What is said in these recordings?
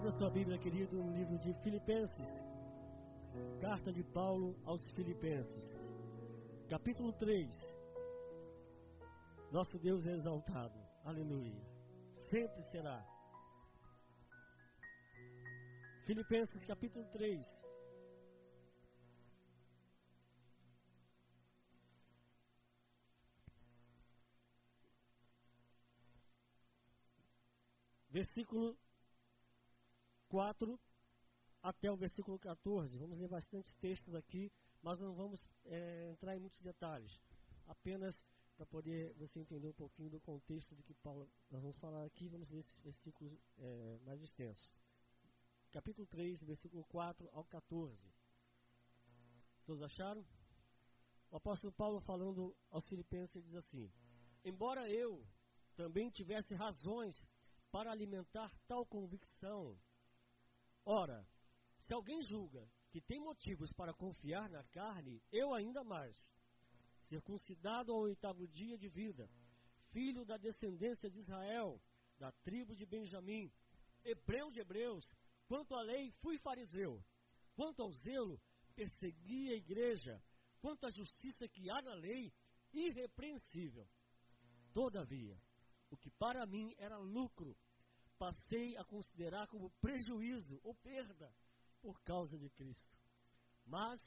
Abra sua Bíblia, querido, no livro de Filipenses. Carta de Paulo aos Filipenses. Capítulo 3. Nosso Deus é exaltado. Aleluia. Sempre será. Filipenses, capítulo 3. Versículo 4 até o versículo 14. Vamos ler bastante textos aqui, mas não vamos entrar em muitos detalhes. Apenas para poder você entender um pouquinho do contexto do que Paulo, nós vamos falar aqui, vamos ler esses versículos mais extensos. Capítulo 3, versículo 4 ao 14. Todos acharam? O apóstolo Paulo, falando aos Filipenses, ele diz assim: embora eu também tivesse razões para alimentar tal convicção, ora, se alguém julga que tem motivos para confiar na carne, eu ainda mais, circuncidado ao 8º dia de vida, filho da descendência de Israel, da tribo de Benjamim, hebreu de hebreus, quanto à lei fui fariseu, quanto ao zelo persegui a igreja, quanto à justiça que há na lei, irrepreensível. Todavia, o que para mim era lucro, passei a considerar como prejuízo ou perda por causa de Cristo. Mais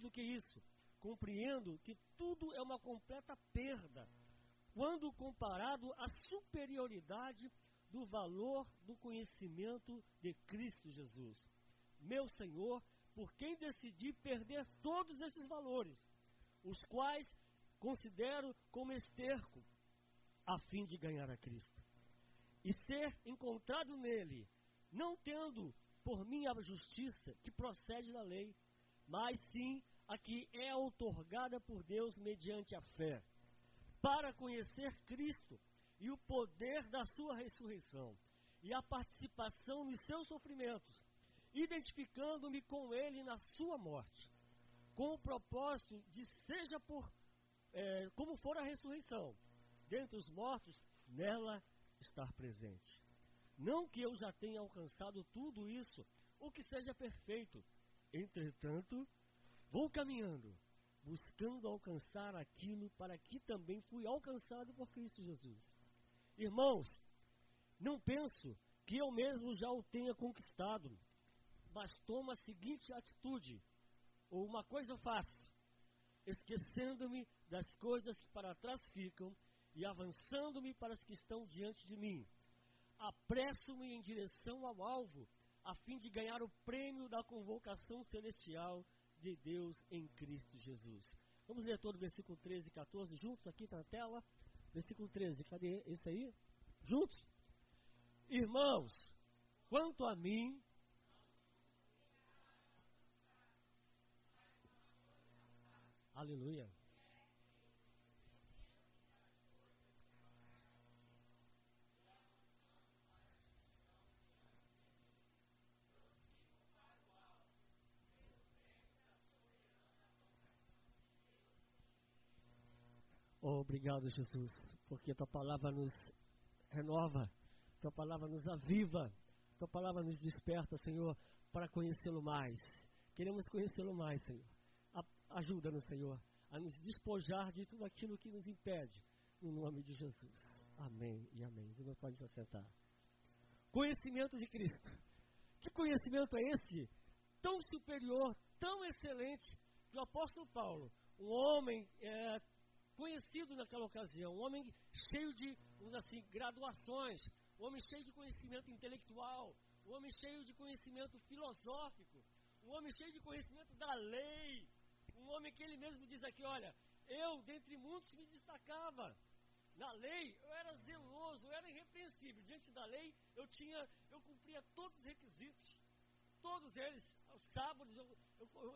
do que isso, compreendo que tudo é uma completa perda quando comparado à superioridade do valor do conhecimento de Cristo Jesus, meu Senhor, por quem decidi perder todos esses valores, os quais considero como esterco, a fim de ganhar a Cristo e ser encontrado nele, não tendo por mim a justiça que procede da lei, mas sim a que é outorgada por Deus mediante a fé, para conhecer Cristo e o poder da sua ressurreição e a participação nos seus sofrimentos, identificando-me com ele na sua morte, com o propósito de seja como for a ressurreição dentre os mortos, nela estar presente. Não que eu já tenha alcançado tudo isso, ou que seja perfeito. Entretanto, vou caminhando, buscando alcançar aquilo para que também fui alcançado por Cristo Jesus. Irmãos, não penso que eu mesmo já o tenha conquistado, mas tomo a seguinte atitude, ou uma coisa faço, esquecendo-me das coisas que para trás ficam, e avançando-me para as que estão diante de mim, apresso-me em direção ao alvo, a fim de ganhar o prêmio da convocação celestial de Deus em Cristo Jesus. Vamos ler todo o versículo 13 e 14 juntos, aqui na tela. Versículo 13, cadê esse aí? Juntos? Irmãos, quanto a mim... Aleluia. Obrigado, Jesus, porque Tua palavra nos renova, Tua palavra nos aviva, Tua palavra nos desperta, Senhor, para conhecê-lo mais. Queremos conhecê-lo mais, Senhor. Ajuda-nos, Senhor, a nos despojar de tudo aquilo que nos impede, no nome de Jesus. Amém e amém. Você pode se assentar. Conhecimento de Cristo. Que conhecimento é esse? Tão superior, tão excelente, que o apóstolo Paulo, um homem... conhecido naquela ocasião, um homem cheio de, vamos dizer assim, graduações, um homem cheio de conhecimento intelectual, um homem cheio de conhecimento filosófico, um homem cheio de conhecimento da lei, um homem que ele mesmo diz aqui, olha, eu, dentre muitos, me destacava. Na lei, eu era zeloso, eu era irrepreensível. Diante da lei, eu cumpria todos os requisitos, todos eles. Os sábados,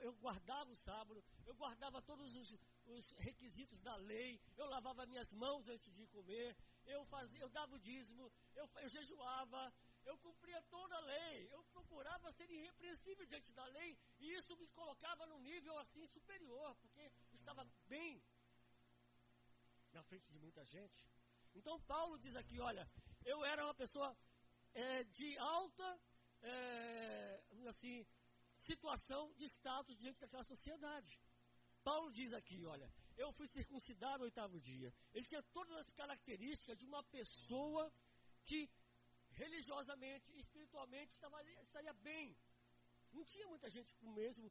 eu guardava o sábado, eu guardava todos os requisitos da lei, eu lavava minhas mãos antes de comer, eu dava o dízimo, eu jejuava, eu cumpria toda a lei, eu procurava ser irrepreensível diante da lei, e isso me colocava num nível assim superior, porque estava bem na frente de muita gente. Então Paulo diz aqui, olha, eu era uma pessoa de alta assim, situação de status diante daquela sociedade. Paulo diz aqui, olha, eu fui circuncidado no 8º dia. Ele tinha todas as características de uma pessoa que religiosamente e espiritualmente estaria bem. Não tinha muita gente com o mesmo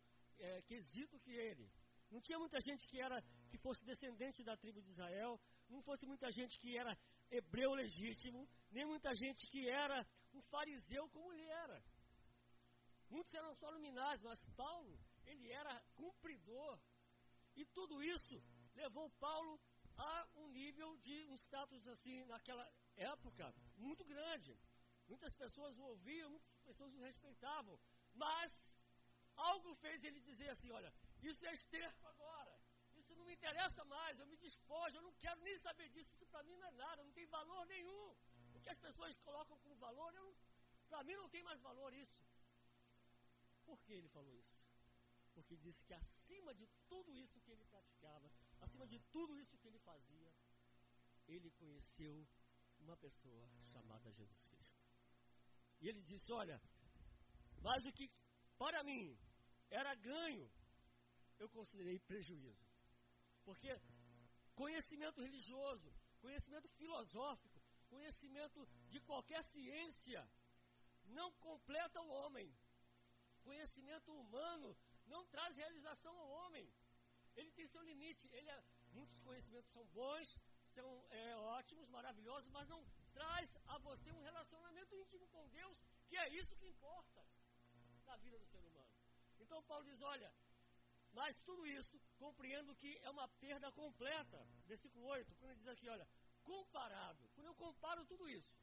quesito que ele. Não tinha muita gente que fosse descendente da tribo de Israel, não fosse muita gente que era hebreu legítimo, nem muita gente que era um fariseu como ele era. Muitos eram só luminares, mas Paulo, ele era cumpridor. E tudo isso levou Paulo a um nível de um status, assim, naquela época, muito grande. Muitas pessoas o ouviam, muitas pessoas o respeitavam, mas algo fez ele dizer assim, olha, isso é esterco agora, isso não me interessa mais, eu me despojo, eu não quero nem saber disso, isso para mim não é nada, não tem valor nenhum. O que as pessoas colocam como valor, para mim não tem mais valor isso. Por que ele falou isso? Porque disse que acima de tudo isso que ele praticava, acima de tudo isso que ele fazia, ele conheceu uma pessoa chamada Jesus Cristo. E ele disse, olha, mas o que para mim era ganho, eu considerei prejuízo. Porque conhecimento religioso, conhecimento filosófico, conhecimento de qualquer ciência não completa o homem. Conhecimento humano não traz realização ao homem. Ele tem seu limite. Muitos conhecimentos são bons, são ótimos, maravilhosos, mas não traz a você um relacionamento íntimo com Deus, que é isso que importa na vida do ser humano. Então Paulo diz, olha, mas tudo isso, compreendo que é uma perda completa. Versículo 8, quando ele diz aqui, olha, comparado. Quando eu comparo tudo isso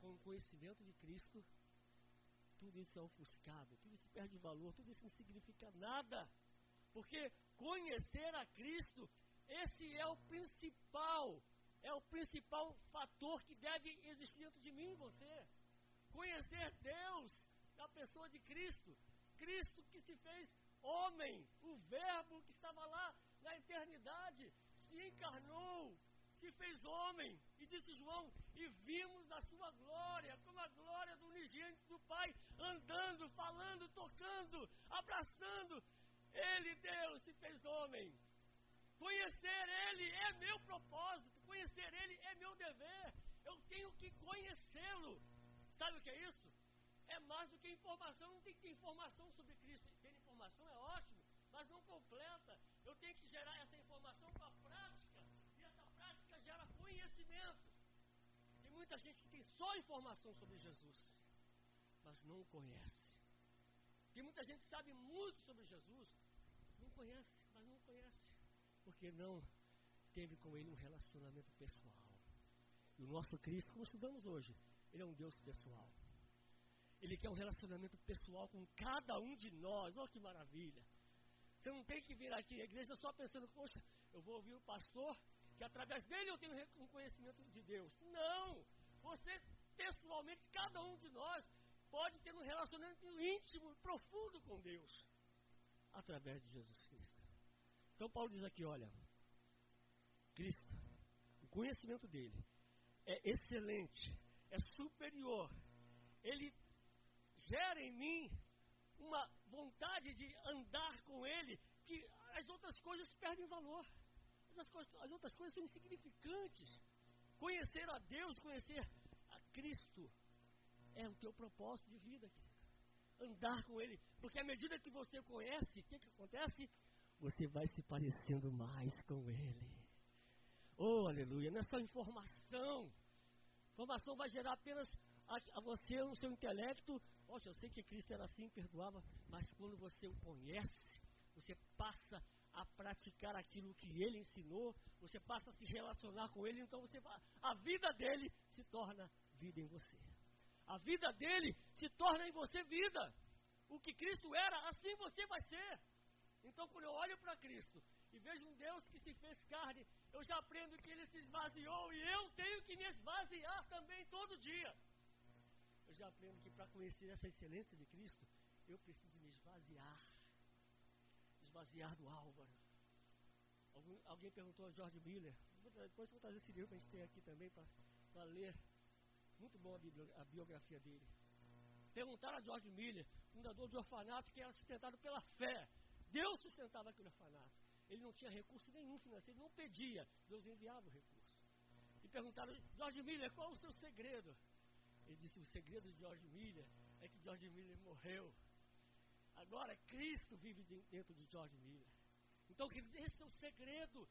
com o conhecimento de Cristo, tudo isso é ofuscado, tudo isso perde valor, tudo isso não significa nada. Porque conhecer a Cristo, esse é o principal fator que deve existir dentro de mim e você. Conhecer Deus, a pessoa de Cristo, Cristo que se fez homem, o verbo que estava lá na eternidade, se encarnou, se fez homem, e disse João, e vimos a sua glória, como a glória do unigênito do Pai, andando, falando, tocando, abraçando. Ele, Deus, se fez homem. Conhecer Ele é meu propósito, conhecer Ele é meu dever. Eu tenho que conhecê-lo. Sabe o que é isso? É mais do que informação, não tem que ter informação sobre Cristo. Ter informação é ótimo, mas não completa. Eu tenho que gerar essa informação para a prática, e essa prática gera conhecimento. Tem muita gente que tem só informação sobre Jesus, mas não o conhece. Tem muita gente que sabe muito sobre Jesus, não conhece, mas não o conhece, porque não teve com Ele um relacionamento pessoal. E o nosso Cristo, como estudamos hoje, Ele é um Deus pessoal. Ele quer um relacionamento pessoal com cada um de nós. Olha que maravilha. Você não tem que vir aqui à igreja só pensando, poxa, eu vou ouvir o pastor, que através dele eu tenho um conhecimento de Deus. Não! Você, pessoalmente, cada um de nós, pode ter um relacionamento íntimo, profundo com Deus, através de Jesus Cristo. Então, Paulo diz aqui, olha, Cristo, o conhecimento dele é excelente, é superior. Ele gera em mim uma vontade de andar com Ele, que as outras coisas perdem valor. As outras coisas são insignificantes. Conhecer a Deus, conhecer a Cristo é o teu propósito de vida, querido. Andar com Ele. Porque à medida que você conhece, o que que acontece? Você vai se parecendo mais com Ele. Oh, aleluia. Não é só informação. Informação vai gerar apenas a você, no seu intelecto, poxa, eu sei que Cristo era assim, perdoava, mas quando você o conhece, você passa a praticar aquilo que Ele ensinou, você passa a se relacionar com Ele, então a vida dEle se torna vida em você. A vida dEle se torna em você vida. O que Cristo era, assim você vai ser. Então, quando eu olho para Cristo e vejo um Deus que se fez carne, eu já aprendo que Ele se esvaziou e eu tenho que me esvaziar também todo dia. Eu já aprendo que para conhecer essa excelência de Cristo, eu preciso me esvaziar. Esvaziar do Álvaro. Alguém perguntou a George Müller. Depois vou trazer esse livro para a gente ter aqui também para ler. Muito bom a biografia dele. Perguntaram a George Müller, fundador de orfanato, que era sustentado pela fé. Deus sustentava aquele orfanato. Ele não tinha recurso nenhum financeiro, ele não pedia. Deus enviava o recurso. E perguntaram, George Müller, qual é o seu segredo? Ele disse, o segredo de George Müller é que George Müller morreu. Agora, Cristo vive dentro de George Müller. Então, queridos, esse é o segredo.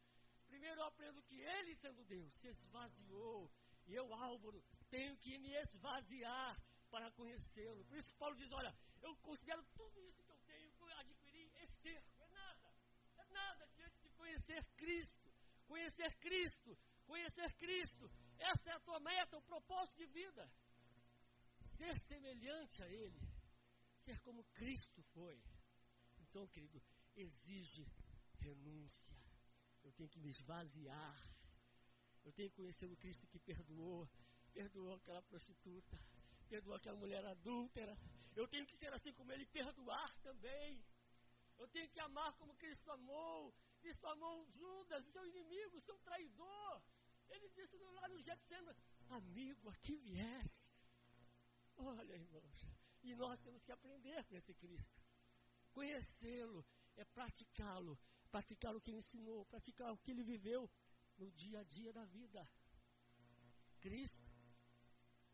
Primeiro eu aprendo que ele, sendo Deus, se esvaziou. E eu, Álvaro, tenho que me esvaziar para conhecê-lo. Por isso que Paulo diz, olha, eu considero tudo isso que eu tenho, que eu adquiri, esterco. É nada diante de conhecer Cristo. Conhecer Cristo, conhecer Cristo. Essa é a tua meta, o propósito de vida. Ser semelhante a Ele. Ser como Cristo foi. Então, querido, exige renúncia. Eu tenho que me esvaziar. Eu tenho que conhecer o Cristo que perdoou. Perdoou aquela prostituta. Perdoou aquela mulher adúltera. Eu tenho que ser assim como Ele, perdoar também. Eu tenho que amar como Cristo amou. Cristo amou Judas, seu inimigo, seu traidor. Ele disse lá no Getsemane, amigo, aqui vieste. Olha, irmãos, e nós temos que aprender com esse Cristo. Conhecê-lo é praticá-lo. Praticar o que ele ensinou, praticar o que ele viveu no dia a dia da vida. Cristo,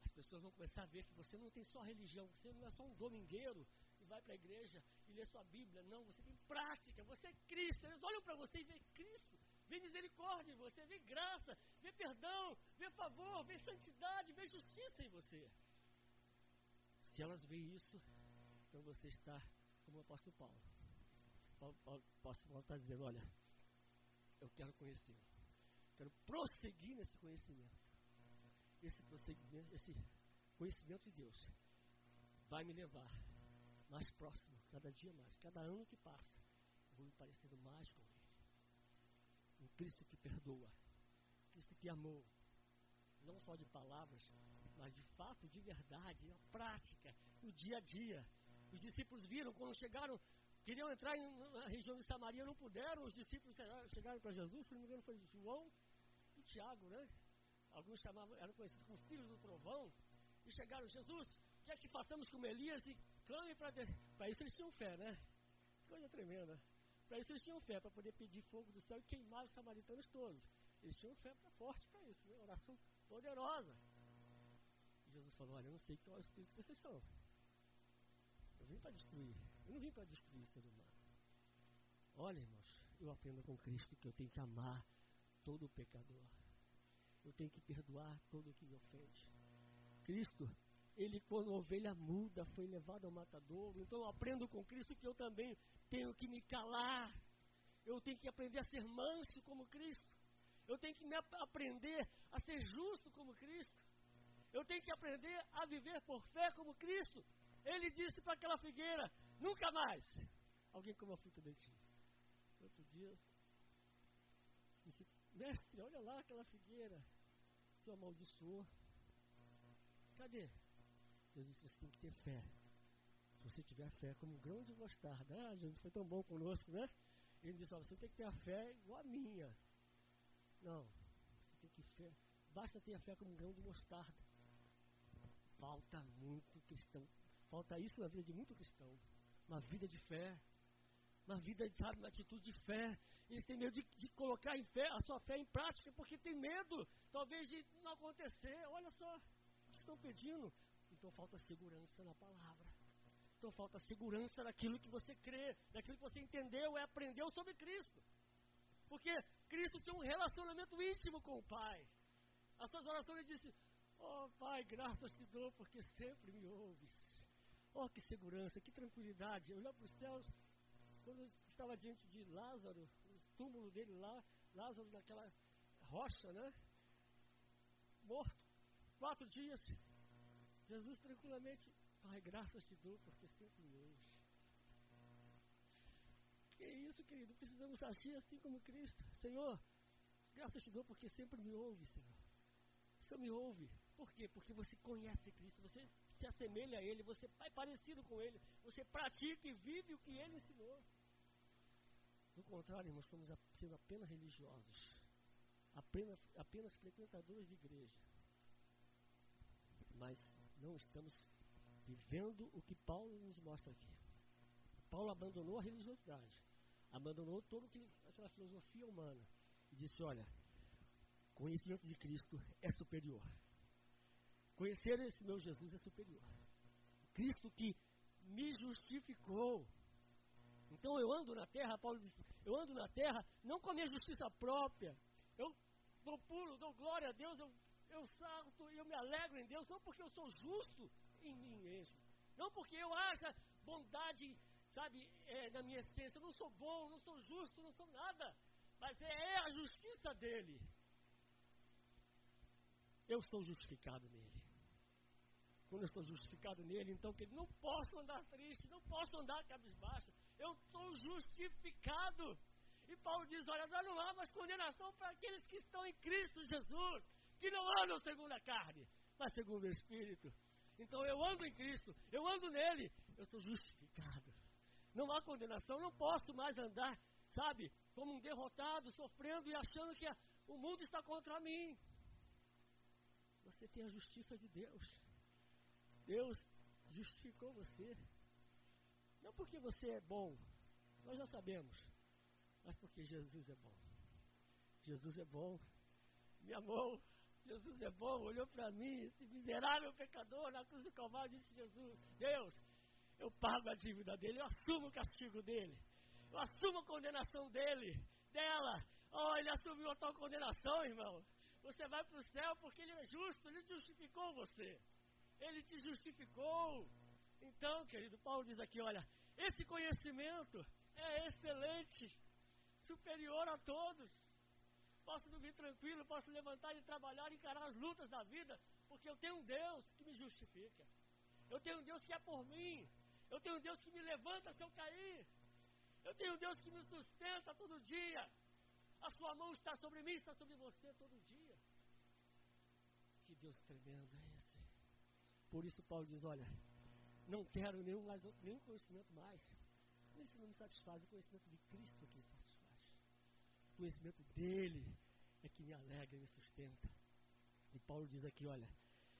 as pessoas vão começar a ver que você não tem só religião, você não é só um domingueiro e vai para a igreja e lê sua Bíblia. Não, você tem prática, você é Cristo. Eles olham para você e veem Cristo, vê misericórdia em você, vê graça, vê perdão, vê favor, vê santidade, vê justiça em você. Se elas veem isso, então você está como o apóstolo Paulo. O apóstolo Paulo está dizendo, olha, eu quero conhecer, quero prosseguir nesse conhecimento. Esse conhecimento de Deus vai me levar mais próximo, cada dia mais, cada ano que passa, eu vou me parecendo mais com Ele. Um Cristo que perdoa, um Cristo que amou, não só de palavras, mas de fato, de verdade, na prática, no dia a dia. Os discípulos viram, quando chegaram, queriam entrar na região de Samaria, não puderam, os discípulos chegaram para Jesus, se não me engano foi João e Tiago, né? Alguns chamavam, eram conhecidos como filhos do trovão, e chegaram, Jesus, já que façamos como Elias e clame para Deus. Para isso eles tinham fé, né? Coisa tremenda. Para isso eles tinham fé, para poder pedir fogo do céu e queimar os samaritanos todos. Eles tinham fé forte para isso, né? Oração poderosa. E Jesus falou, olha, eu não sei que hora espírito que vocês são. Eu vim para destruir. Eu não vim para destruir o ser humano. Olha, irmãos, eu aprendo com Cristo que eu tenho que amar todo o pecador. Eu tenho que perdoar todo o que me ofende. Cristo, Ele, quando a ovelha muda, foi levado ao matadouro. Então, eu aprendo com Cristo que eu também tenho que me calar. Eu tenho que aprender a ser manso como Cristo. Eu tenho que aprender a ser justo como Cristo. Eu tenho que aprender a viver por fé como Cristo. Ele disse para aquela figueira, nunca mais. Alguém comeu a fruta de ti. Outro dia, disse, mestre, olha lá aquela figueira. O Senhor amaldiçoou. Cadê? Jesus disse, você tem que ter fé. Se você tiver fé, como um grão de mostarda. Ah, Jesus foi tão bom conosco, né? Ele disse, ó, você tem que ter a fé igual a minha. Não, você tem que ter fé. Basta ter a fé como um grão de mostarda. Falta muito cristão. Falta isso na vida de muito cristão. Uma vida de fé. Uma vida, sabe, uma atitude de fé. Eles têm medo de colocar em fé, a sua fé em prática, porque tem medo, talvez, de não acontecer. Olha só, estão pedindo. Então falta segurança na palavra. Então falta segurança naquilo que você crê, naquilo que você entendeu e aprendeu sobre Cristo. Porque Cristo tinha um relacionamento íntimo com o Pai. As suas orações, ele disse, ó Pai, graças te dou, porque sempre me ouves. Ó, que segurança, que tranquilidade. Olhar para os céus, quando eu estava diante de Lázaro, o túmulo dele lá, Lázaro naquela rocha, né? Morto. 4 dias, Jesus tranquilamente, ai, graças te dou, porque sempre me ouves. Que isso, querido, precisamos agir assim como Cristo. Senhor, graças te dou, porque sempre me ouve, Senhor. O Senhor me ouve. Por quê? Porque você conhece Cristo, você se assemelha a Ele, você é parecido com Ele, você pratica e vive o que Ele ensinou. Do contrário, irmãos, estamos sendo apenas religiosos, apenas frequentadores de igreja. mas não estamos vivendo o que Paulo nos mostra aqui. Paulo abandonou a religiosidade, abandonou toda aquela filosofia humana e disse, olha, conhecimento de Cristo é superior. Conhecer esse meu Jesus é superior. Cristo que me justificou. Então eu ando na terra, Paulo disse, eu ando na terra não com a minha justiça própria. Eu dou pulo, dou glória a Deus, eu salto e eu me alegro em Deus, não porque eu sou justo em mim mesmo. Não porque eu haja bondade, sabe, na minha essência. Eu não sou bom, não sou justo, não sou nada. Mas é a justiça dele. Eu sou justificado nele. Quando eu estou justificado nele, então que não posso andar triste, não posso andar cabisbaixo. Eu sou justificado. E Paulo diz, olha, não há mais condenação para aqueles que estão em Cristo Jesus, que não andam segundo a carne, mas segundo o Espírito. Então eu ando em Cristo, eu ando nele, eu sou justificado. Não há condenação, não posso mais andar, sabe, como um derrotado, sofrendo e achando que o mundo está contra mim. Você tem a justiça de Deus. Deus justificou você. Não porque você é bom, nós já sabemos, mas porque Jesus é bom. Jesus é bom, me amou, Jesus é bom, olhou para mim, esse miserável pecador na cruz do Calvário, disse Jesus, Deus, eu pago a dívida dele, eu assumo o castigo dele, eu assumo a condenação dele, dela. Oh, ele assumiu a tua condenação, irmão. Você vai para o céu porque ele é justo, ele justificou você. Ele te justificou. Então, querido, Paulo diz aqui, olha, esse conhecimento é excelente, superior a todos. Posso dormir tranquilo, posso levantar e trabalhar, encarar as lutas da vida, porque eu tenho um Deus que me justifica. Eu tenho um Deus que é por mim. Eu tenho um Deus que me levanta se eu cair. Eu tenho um Deus que me sustenta todo dia. A sua mão está sobre mim, está sobre você todo dia. Que Deus tremendo é esse. Por isso Paulo diz, olha, não quero nenhum conhecimento mais. Isso não me satisfaz, o conhecimento de Cristo é que me satisfaz. O conhecimento dele é que me alegra e me sustenta. E Paulo diz aqui, olha,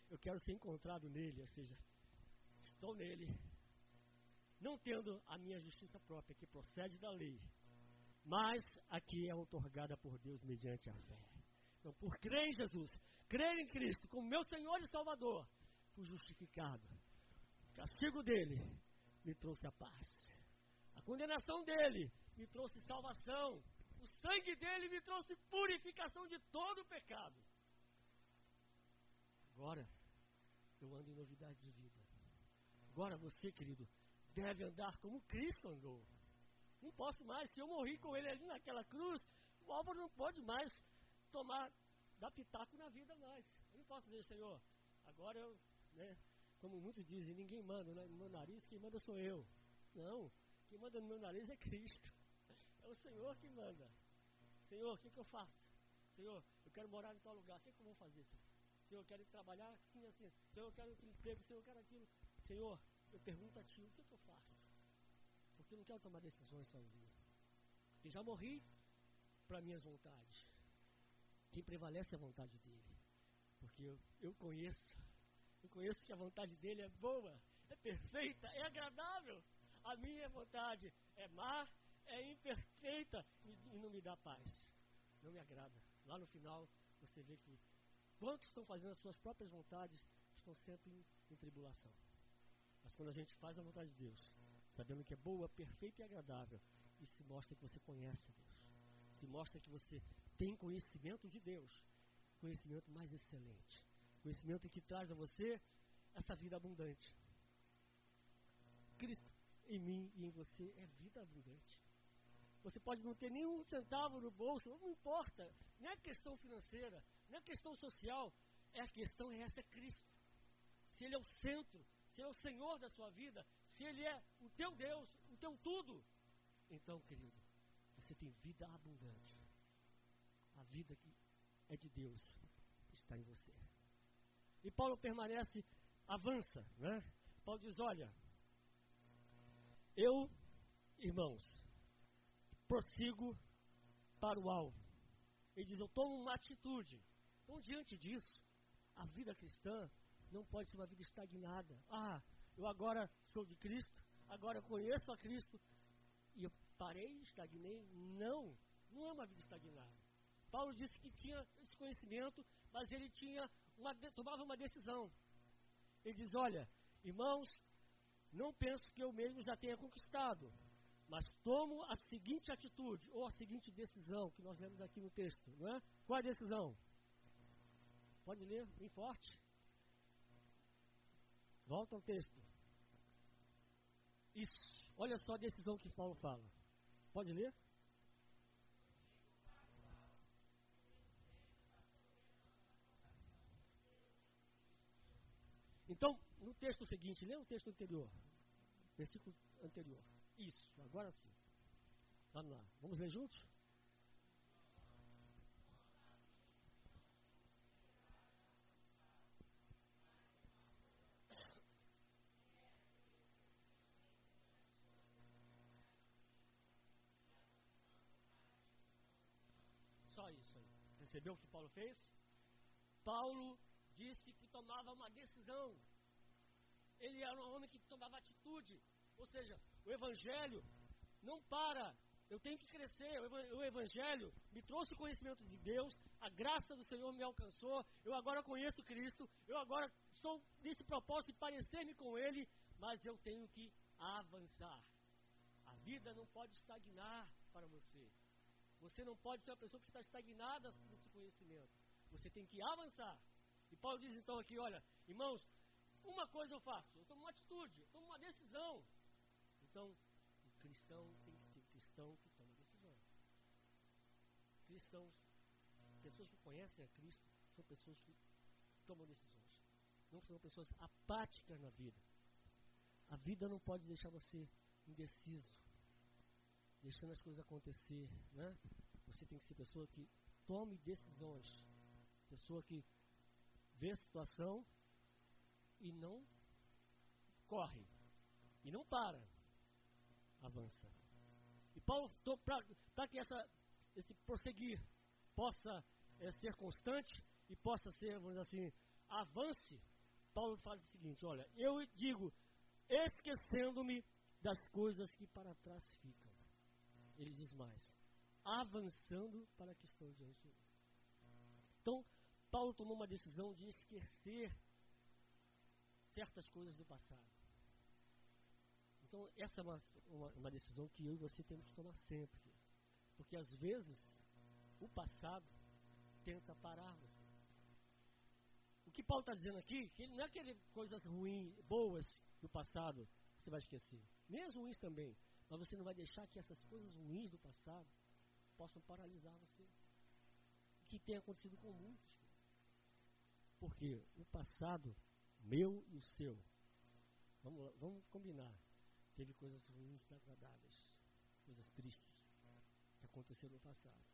eu quero ser encontrado nele, ou seja, estou nele, não tendo a minha justiça própria, que procede da lei, mas a que é outorgada por Deus mediante a fé. Então, por crer em Jesus, crer em Cristo como meu Senhor e Salvador, fui justificado. O castigo dele me trouxe a paz. A condenação dele me trouxe salvação. O sangue dele me trouxe purificação de todo o pecado. Agora, eu ando em novidade de vida. Agora você, querido, deve andar como Cristo andou. Não posso mais, se eu morri com ele ali naquela cruz, o Álvaro não pode mais dar pitaco na vida mais. Eu não posso dizer, Senhor, agora eu, como muitos dizem, ninguém manda no meu nariz, quem manda sou eu. Não, quem manda no meu nariz é Cristo. É o Senhor que manda. Senhor, o que eu faço? Senhor, eu quero morar em tal lugar, o que eu vou fazer? Senhor, eu quero ir trabalhar assim, assim. Senhor, eu quero outro emprego, Senhor, eu quero aquilo. Senhor, eu pergunto a Ti, o que eu faço? Porque eu não quero tomar decisões sozinho. Porque já morri para minhas vontades. Quem prevalece é a vontade dele. Porque eu conheço que a vontade dele é boa, é perfeita, é agradável. A minha vontade é má, é imperfeita e não me dá paz. Não me agrada. Lá no final você vê que quantos estão fazendo as suas próprias vontades estão sempre em tribulação. Mas quando a gente faz a vontade de Deus, sabendo que é boa, perfeita e agradável, isso mostra que você conhece Deus. Isso mostra que você tem conhecimento de Deus, conhecimento mais excelente, conhecimento que traz a você essa vida abundante. Cristo em mim e em você é vida abundante. Você pode não ter nenhum centavo no bolso, não importa, não é questão financeira, não é questão social, a questão é essa, é Cristo. Se Ele é o centro, se Ele é o Senhor da sua vida, se Ele é o teu Deus, o teu tudo, então, querido, você tem vida abundante. A vida que é de Deus está em você. E Paulo permanece, avança, né? Paulo diz, olha, eu, irmãos, prossigo para o alvo. Ele diz, eu tomo uma atitude. Então, diante disso, a vida cristã não pode ser uma vida estagnada. Ah, eu agora sou de Cristo, agora eu conheço a Cristo e eu parei, estagnei. Não, não é uma vida estagnada. Paulo disse que tinha esse conhecimento, mas ele tomava uma decisão. Ele diz, olha, irmãos, não penso que eu mesmo já tenha conquistado, mas tomo a seguinte atitude, ou a seguinte decisão, que nós lemos aqui no texto, não é? Qual é a decisão? Pode ler, bem forte. Volta ao texto. Isso, olha só a decisão que Paulo fala. Pode ler? Então, no texto seguinte, lê o texto anterior. Versículo anterior. Isso, agora sim. Vamos lá, vamos ler juntos? Só isso aí. Percebeu o que Paulo fez? Paulo disse que tomava uma decisão. Ele era um homem que tomava atitude. Ou seja, o Evangelho não para. Eu tenho que crescer. O Evangelho me trouxe o conhecimento de Deus. A graça do Senhor me alcançou. Eu agora conheço Cristo. Eu agora estou nesse propósito de parecer-me com Ele. Mas eu tenho que avançar. A vida não pode estagnar para você. Você não pode ser uma pessoa que está estagnada nesse conhecimento. Você tem que avançar. E Paulo diz então aqui, olha, irmãos, uma coisa eu faço, eu tomo uma atitude, eu tomo uma decisão. Então, o cristão tem que ser cristão que toma decisão. Cristãos, pessoas que conhecem a Cristo, são pessoas que tomam decisões. Não são pessoas apáticas na vida. A vida não pode deixar você indeciso, deixando as coisas acontecer, né? Você tem que ser pessoa que tome decisões, pessoa que vê a situação e não corre, e não para, avança. E Paulo, para que esse prosseguir possa ser constante e possa ser, vamos dizer assim, avance, Paulo faz o seguinte, olha, eu digo, esquecendo-me das coisas que para trás ficam. Ele diz mais, avançando para a questão de hoje. Então, Paulo tomou uma decisão de esquecer certas coisas do passado. Então, essa é uma decisão que eu e você temos que tomar sempre. Porque, às vezes, o passado tenta parar você. O que Paulo está dizendo aqui, que não é aquele coisas ruins, boas do passado, que você vai esquecer. Nem as ruins também. Mas você não vai deixar que essas coisas ruins do passado possam paralisar você. Que tem acontecido com muitos. Porque o passado, meu e o seu, vamos combinar, teve coisas ruins, desagradáveis, coisas tristes que aconteceram no passado.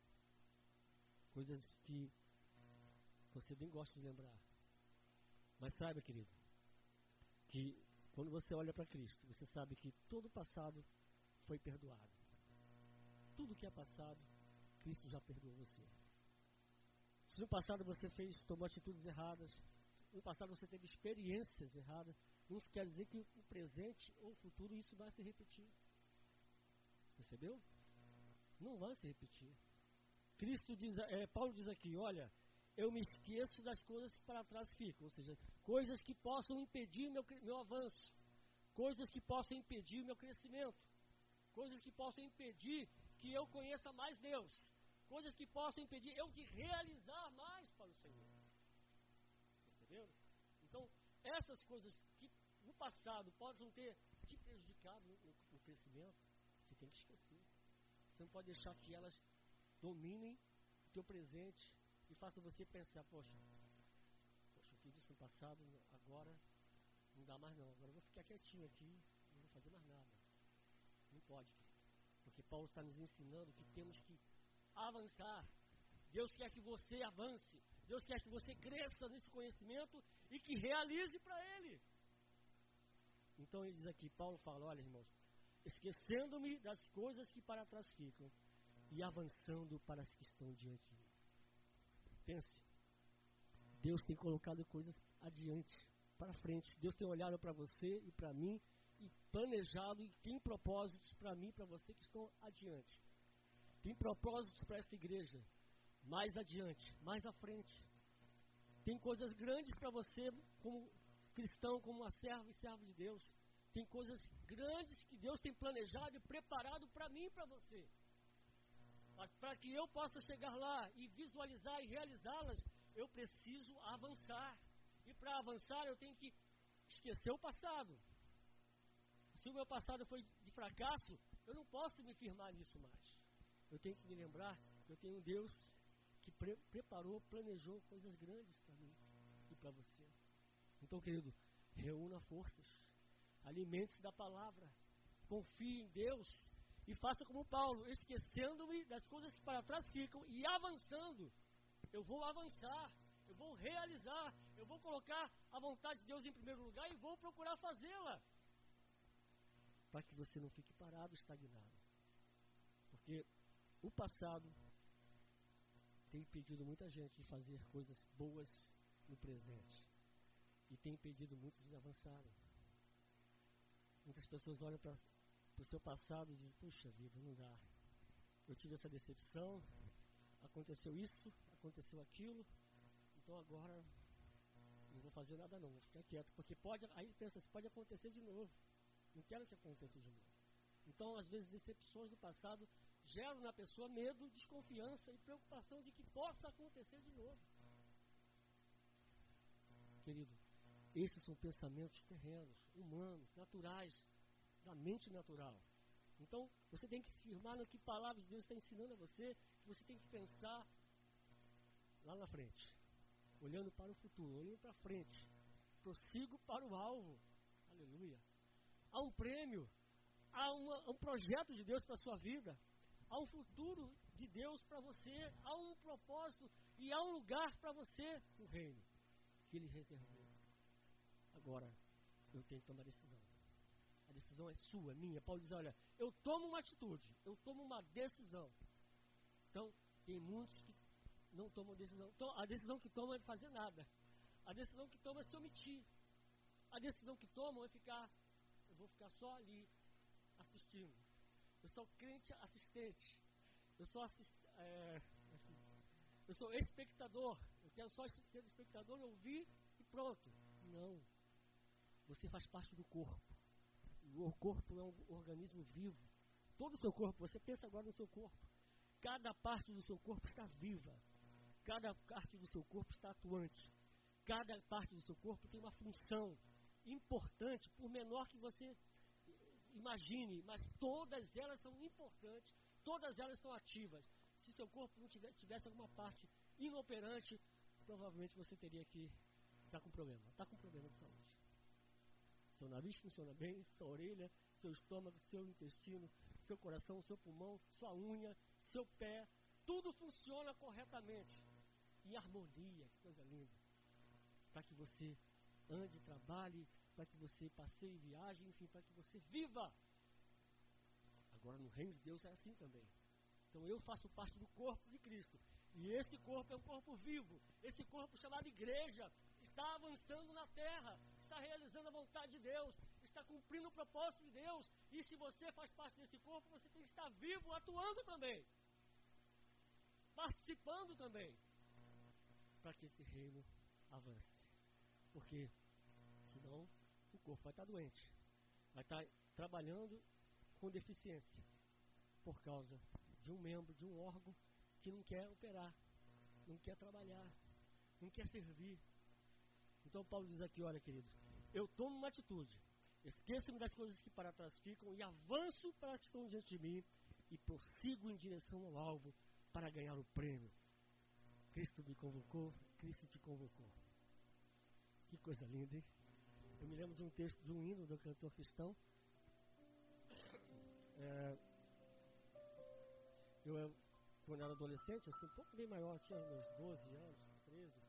Coisas que você nem gosta de lembrar. Mas saiba, querido, que quando você olha para Cristo, você sabe que todo o passado foi perdoado. Tudo que é passado, Cristo já perdoou você. Se no passado você tomou atitudes erradas, no passado você teve experiências erradas, não quer dizer que o presente ou o futuro isso vai se repetir. Percebeu? Não vai se repetir. Paulo diz aqui, olha, eu me esqueço das coisas que para trás ficam, ou seja, coisas que possam impedir meu avanço, coisas que possam impedir o meu crescimento, coisas que possam impedir que eu conheça mais Deus. Coisas que possam impedir eu de realizar mais para o Senhor. Perceberam? Então, essas coisas que no passado podem ter te prejudicado no crescimento, você tem que esquecer. Você não pode deixar que elas dominem o teu presente e façam você pensar, poxa, eu fiz isso no passado, agora não dá mais não. Agora eu vou ficar quietinho aqui, não vou fazer mais nada. Não pode. Porque Paulo está nos ensinando que temos que avançar. Deus quer que você avance. Deus quer que você cresça nesse conhecimento e que realize para Ele. Então ele diz aqui, Paulo fala, olha irmãos, esquecendo-me das coisas que para trás ficam e avançando para as que estão diante de mim. Pense, Deus tem colocado coisas adiante para frente. Deus tem olhado para você e para mim, e planejado, e tem propósitos para mim e para você que estão adiante. Tem propósitos para essa igreja, mais adiante, mais à frente. Tem coisas grandes para você, como cristão, como uma serva e servo de Deus. Tem coisas grandes que Deus tem planejado e preparado para mim e para você. Mas para que eu possa chegar lá e visualizar e realizá-las, eu preciso avançar. E para avançar, eu tenho que esquecer o passado. Se o meu passado foi de fracasso, eu não posso me firmar nisso mais. Eu tenho que me lembrar que eu tenho um Deus que preparou, planejou coisas grandes para mim e para você. Então, querido, reúna forças, alimente-se da palavra, confie em Deus e faça como Paulo, esquecendo-me das coisas que para trás ficam e avançando. Eu vou avançar, eu vou realizar, eu vou colocar a vontade de Deus em primeiro lugar e vou procurar fazê-la. Para que você não fique parado, estagnado. Porque o passado tem impedido muita gente de fazer coisas boas no presente. E tem impedido muitos de avançarem. Muitas pessoas olham para o seu passado e dizem, puxa vida, não dá. Eu tive essa decepção, aconteceu isso, aconteceu aquilo, então agora não vou fazer nada não, vou ficar quieto. Porque aí pensa, isso pode acontecer de novo. Não quero que aconteça de novo. Então, às vezes, decepções do passado geram na pessoa medo, desconfiança e preocupação de que possa acontecer de novo. Querido, esses são pensamentos terrenos, humanos, naturais, da mente natural. Então, você tem que se firmar no que a palavra de Deus está ensinando a você, que você tem que pensar lá na frente, olhando para o futuro, olhando para frente. Prossigo para o alvo. Aleluia. Há um prêmio, há um projeto de Deus para a sua vida, há um futuro de Deus para você, há um propósito e há um lugar para você no reino que Ele reservou. Agora, eu tenho que tomar a decisão. A decisão é sua, é minha. Paulo diz, olha, eu tomo uma atitude, eu tomo uma decisão. Então, tem muitos que não tomam decisão. A decisão que tomam é de fazer nada. A decisão que tomam é se omitir. A decisão que tomam é ficar, eu vou ficar só ali, assistindo. Eu sou crente assistente. Eu sou espectador. Eu quero só ser espectador, ouvir e pronto. Não. Você faz parte do corpo. O corpo é um organismo vivo. Todo o seu corpo, você pensa agora no seu corpo. Cada parte do seu corpo está viva. Cada parte do seu corpo está atuante. Cada parte do seu corpo tem uma função importante, por menor que você imagine, mas todas elas são importantes, todas elas são ativas. Se seu corpo não tivesse alguma parte inoperante, provavelmente você teria que estar com problema. Está com problema de saúde. Seu nariz funciona bem, sua orelha, seu estômago, seu intestino, seu coração, seu pulmão, sua unha, seu pé, tudo funciona corretamente, em harmonia, que coisa linda. Para que você ande, trabalhe, para que você passeie, viaje, enfim, para que você viva. Agora, no reino de Deus é assim também. Então, eu faço parte do corpo de Cristo. E esse corpo é um corpo vivo. Esse corpo chamado igreja está avançando na terra, está realizando a vontade de Deus, está cumprindo o propósito de Deus. E se você faz parte desse corpo, você tem que estar vivo, atuando também, participando também, para que esse reino avance. Porque senão o corpo vai estar doente, vai estar trabalhando com deficiência por causa de um membro, de um órgão que não quer operar, não quer trabalhar, não quer servir. Então Paulo diz aqui, olha querido, eu tomo uma atitude, esqueço-me das coisas que para trás ficam e avanço para as que estão diante de mim e prossigo em direção ao alvo para ganhar o prêmio. Cristo me convocou, Cristo te convocou. Que coisa linda, hein? Eu me lembro de um texto de um hino do cantor cristão. Quando eu era adolescente, assim, um pouco bem maior, tinha uns 12 anos, 13,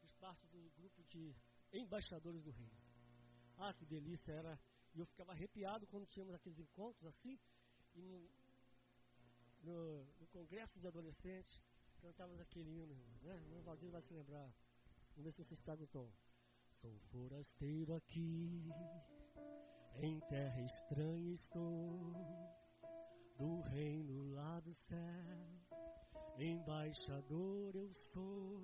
fiz parte do grupo de embaixadores do reino. Ah, que delícia era! E eu ficava arrepiado quando tínhamos aqueles encontros assim, e no congresso de adolescentes, cantávamos aquele hino, né? O Valdir vai se lembrar. Vamos ver se você está no tom. Sou forasteiro aqui, em terra estranha estou, do reino lá do céu, embaixador eu sou,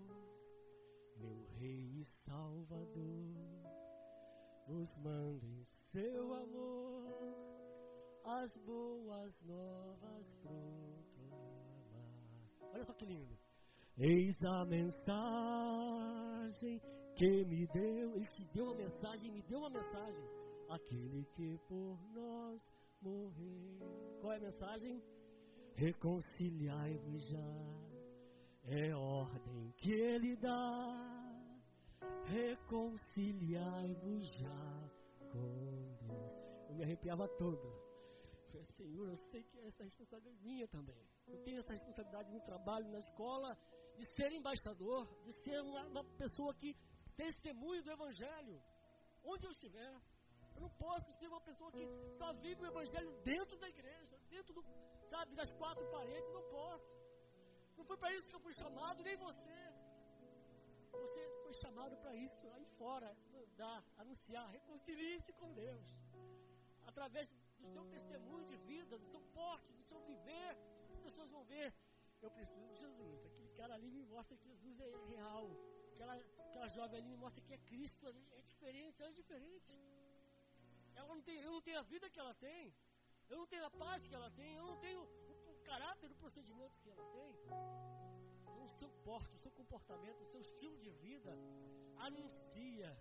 meu rei e salvador. Nos manda em seu amor as boas novas proclamar. Olha só que lindo. Eis a mensagem que me deu. Ele te deu uma mensagem, me deu uma mensagem. Aquele que por nós morreu. Qual é a mensagem? Reconciliai-vos já. É ordem que ele dá. Reconciliai-vos já com Deus. Eu me arrepiava todo. Senhor, eu sei que essa responsabilidade é minha também. Eu tenho essa responsabilidade no trabalho, na escola, de ser embaixador, de ser uma pessoa que testemunha do Evangelho, onde eu estiver. Eu não posso ser uma pessoa que só vive o Evangelho dentro da igreja, dentro do, sabe, das quatro paredes. Não posso. Não foi para isso que eu fui chamado, nem você. Você foi chamado para isso, aí fora, mandar, anunciar, reconcilie-se com Deus. Através do seu testemunho de vida, do seu porte, do seu viver, as pessoas vão ver, eu preciso de Jesus. Aquele cara ali me mostra que Jesus é real. Aquela jovem ali me mostra que é Cristo, é diferente, ela é diferente. Eu não tenho a vida que ela tem, eu não tenho a paz que ela tem, eu não tenho o caráter, o procedimento que ela tem. Então o seu porte, o seu comportamento, o seu estilo de vida anuncia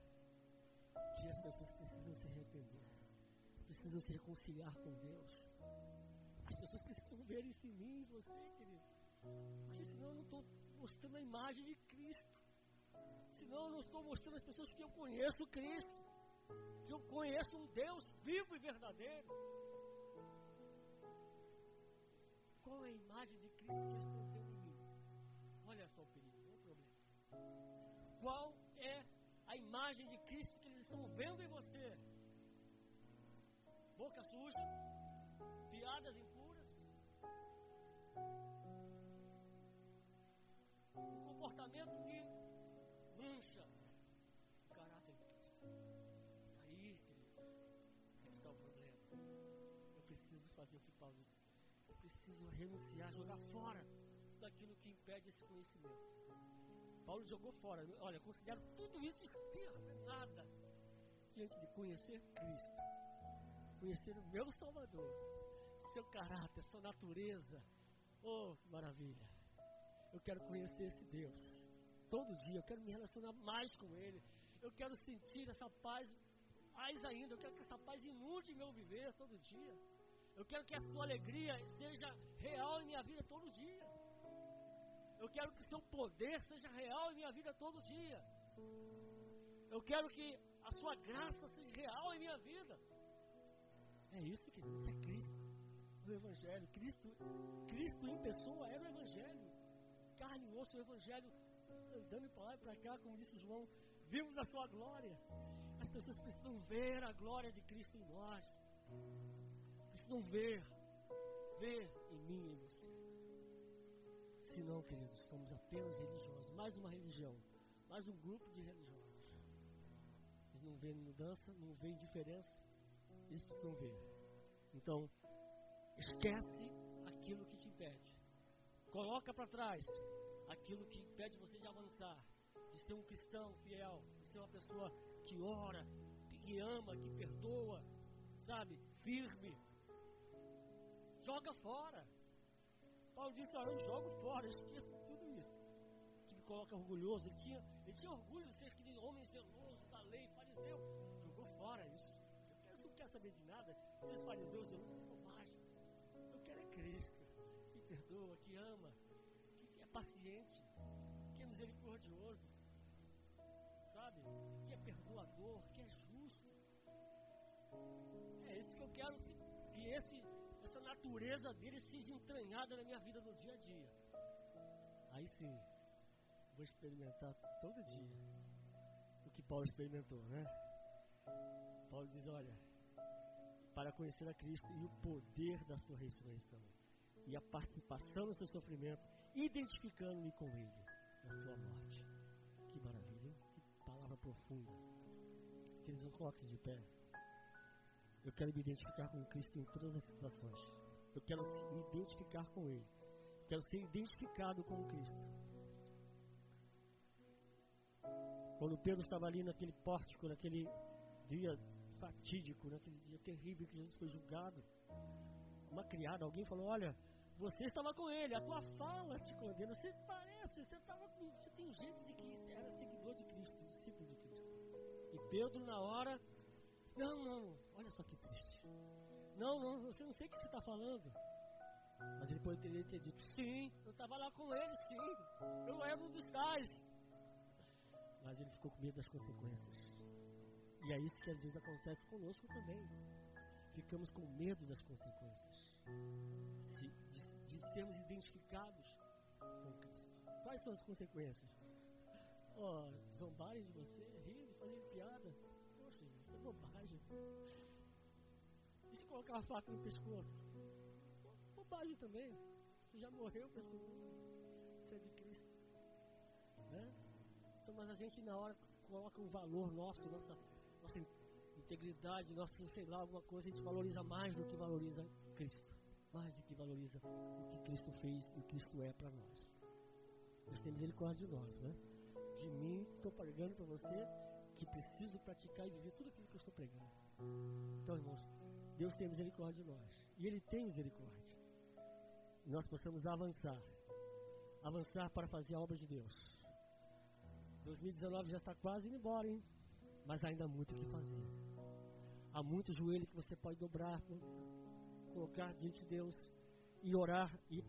que as pessoas precisam se arrepender. Precisam se reconciliar com Deus. As pessoas precisam ver isso em mim e você, querido. Porque senão eu não estou mostrando a imagem de Cristo. Senão eu não estou mostrando às pessoas que eu conheço Cristo. Que eu conheço um Deus vivo e verdadeiro. Qual é a imagem de Cristo que eles estão tendo em mim? Olha só o perigo, não é o problema. Qual é a imagem de Cristo que eles estão vendo em você? Boca suja, piadas impuras, um comportamento que mancha o caráter de Cristo. Aí, querido, aí está o problema. Eu preciso fazer o que Paulo disse. Eu preciso renunciar, jogar fora daquilo que impede esse conhecimento. Paulo jogou fora. Olha, eu considero tudo isso esterco, nada, diante de conhecer Cristo. Conhecer o meu Salvador, seu caráter, sua natureza. Oh, que maravilha! Eu quero conhecer esse Deus todo dia. Eu quero me relacionar mais com Ele. Eu quero sentir essa paz mais ainda. Eu quero que essa paz inunde meu viver todo dia. Eu quero que a sua alegria seja real em minha vida todo dia. Eu quero que o seu poder seja real em minha vida todo dia. Eu quero que a sua graça seja real em minha vida. É isso, querido, isso é Cristo no Evangelho. Cristo em pessoa era o Evangelho. Carne e osso, o Evangelho andando para lá e para cá, como disse João, vimos a sua glória. As pessoas precisam ver a glória de Cristo em nós. Precisam ver em mim e em você. Senão, queridos, somos apenas religiosos. Mais uma religião, mais um grupo de religiosos. Eles não veem mudança, não veem diferença. Eles precisam ver. Então, esquece aquilo que te impede. Coloca para trás aquilo que impede você de avançar, de ser um cristão fiel, de ser uma pessoa que ora, que ama, que perdoa, sabe, firme. Joga fora. Paulo disse, olha, eu jogo fora, eu esqueço tudo isso que me coloca orgulhoso. Ele tinha orgulho de ser aquele homem zeloso da lei, fariseu. Jogou fora isso. Não quero saber de nada, vocês fariseus, eu não sei bobagem. Eu quero é Cristo, que perdoa, que ama, que é paciente, que é misericordioso, sabe? Que é perdoador, que é justo. É isso que eu quero, que essa natureza dele seja entranhada na minha vida no dia a dia. Aí sim, vou experimentar todo dia o que Paulo experimentou, né? Paulo diz, olha, para conhecer a Cristo e o poder da sua ressurreição e a participação no seu sofrimento, identificando-me com Ele na sua morte. Que maravilha, que palavra profunda. que eles não coloquem de pé. Eu quero me identificar com Cristo em todas as situações. Eu quero me identificar com Ele. Quero ser identificado com Cristo. Quando Pedro estava ali naquele pórtico, naquele dia fatídico, naquele dia terrível que Jesus foi julgado, uma criada, alguém falou: olha, você estava com ele, a tua fala te condena, você parece, você tem um jeito de que era seguidor de Cristo, discípulo de Cristo. E Pedro na hora: não, olha só que triste, não, você não sei o que você está falando. Mas ele poderia ter dito: sim, eu estava lá com ele, sim, eu era um dos tais. Mas ele ficou com medo das consequências. E é isso que às vezes acontece conosco também. Ficamos com medo das consequências de sermos identificados com Cristo. Quais são as consequências? Zombarem de você, rirem, fazerem piada. Poxa, isso é bobagem. E se colocar uma faca no pescoço? Bobagem também. Você já morreu para esse mundo. Você é de Cristo, né? Então, mas a gente na hora coloca um valor nosso, nossa integridade, nosso, sei lá, alguma coisa, a gente valoriza mais do que valoriza Cristo. Mais do que valoriza o que Cristo fez e o que Cristo é para nós. Deus tem misericórdia de nós, né? De mim, estou pregando para você que preciso praticar e viver tudo aquilo que eu estou pregando. Então, irmãos, Deus tem misericórdia de nós. E Ele tem misericórdia. E nós possamos avançar. Avançar para fazer a obra de Deus. 2019 já está quase indo embora, hein? Mas ainda há muito o que fazer. Há muito joelho que você pode dobrar, colocar diante de Deus e orar e ir